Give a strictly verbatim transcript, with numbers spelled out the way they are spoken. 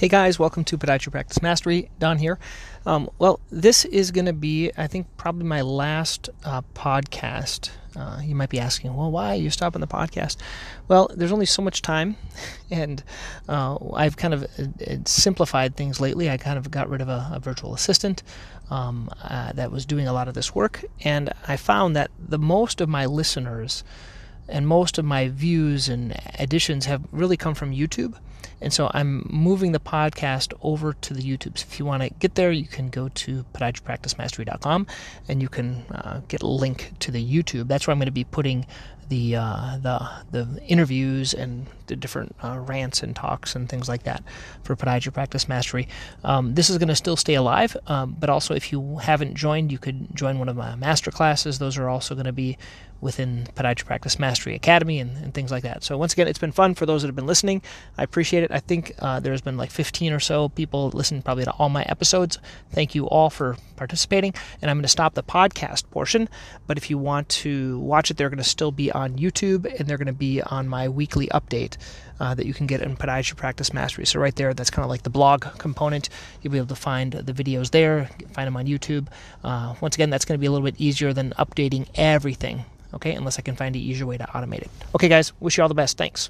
Hey guys, welcome to Podiatry Practice Mastery. Don here. Um, well, this is going to be, I think, probably my last uh, podcast. Uh, you might be asking, well, why are you stopping the podcast? Well, there's only so much time, and uh, I've kind of uh, simplified things lately. I kind of got rid of a, a virtual assistant um, uh, that was doing a lot of this work, and I found that the most of my listeners and most of my views and additions have really come from YouTube. And so I'm moving the podcast over to the YouTube. So if you want to get there, you can go to podiatry practice mastery dot com and you can uh, get a link to the YouTube. That's where I'm going to be putting the uh, the the interviews and the different uh, rants and talks and things like that for Podiatry Practice Mastery. Um, this is going to still stay alive, um, but also if you haven't joined, you could join one of my master classes. Those are also going to be within Podiatry Practice Mastery Academy and, and things like that. So once again, it's been fun for those that have been listening. I appreciate it. I think uh, there's been like fifteen or so people listening probably to all my episodes. Thank you all for participating. And I'm going to stop the podcast portion, but if you want to watch it, they're going to still be on YouTube, and they're going to be on my weekly update uh, that you can get in Podiatry Practice Mastery. So right there, that's kind of like the blog component. You'll be able to find the videos there, find them on YouTube. Uh, once again, that's going to be a little bit easier than updating everything, okay, unless I can find an easier way to automate it. Okay, guys, wish you all the best. Thanks.